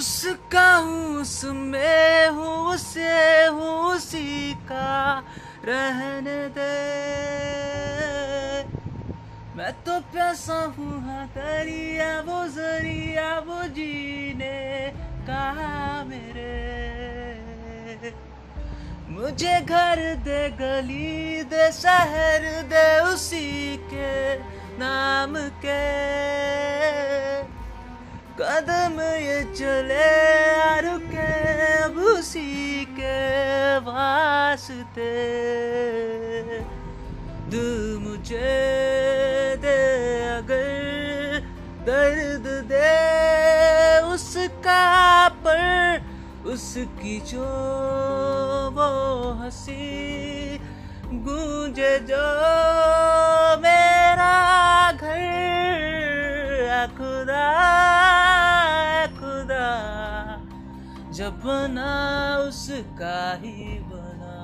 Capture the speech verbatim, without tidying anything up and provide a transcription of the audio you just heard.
उसका हूँ उसमें हूँ उसे हूँ उसी का रहने दे। मैं तो प्यासा हूँ हाँ दरिया वो जरिया वो जीने का मेरे। मुझे घर दे गली दे शहर दे उसी के नाम के। कदम ये चले आ रुके अब उसी के वास्ते। तू मुझे दे अगर दर्द दे उसका पर उसकी जो वो हंसी गूंजे जो मेरा घर। ऐ खुदा ऐ खुदा जब बना उसका ही बना।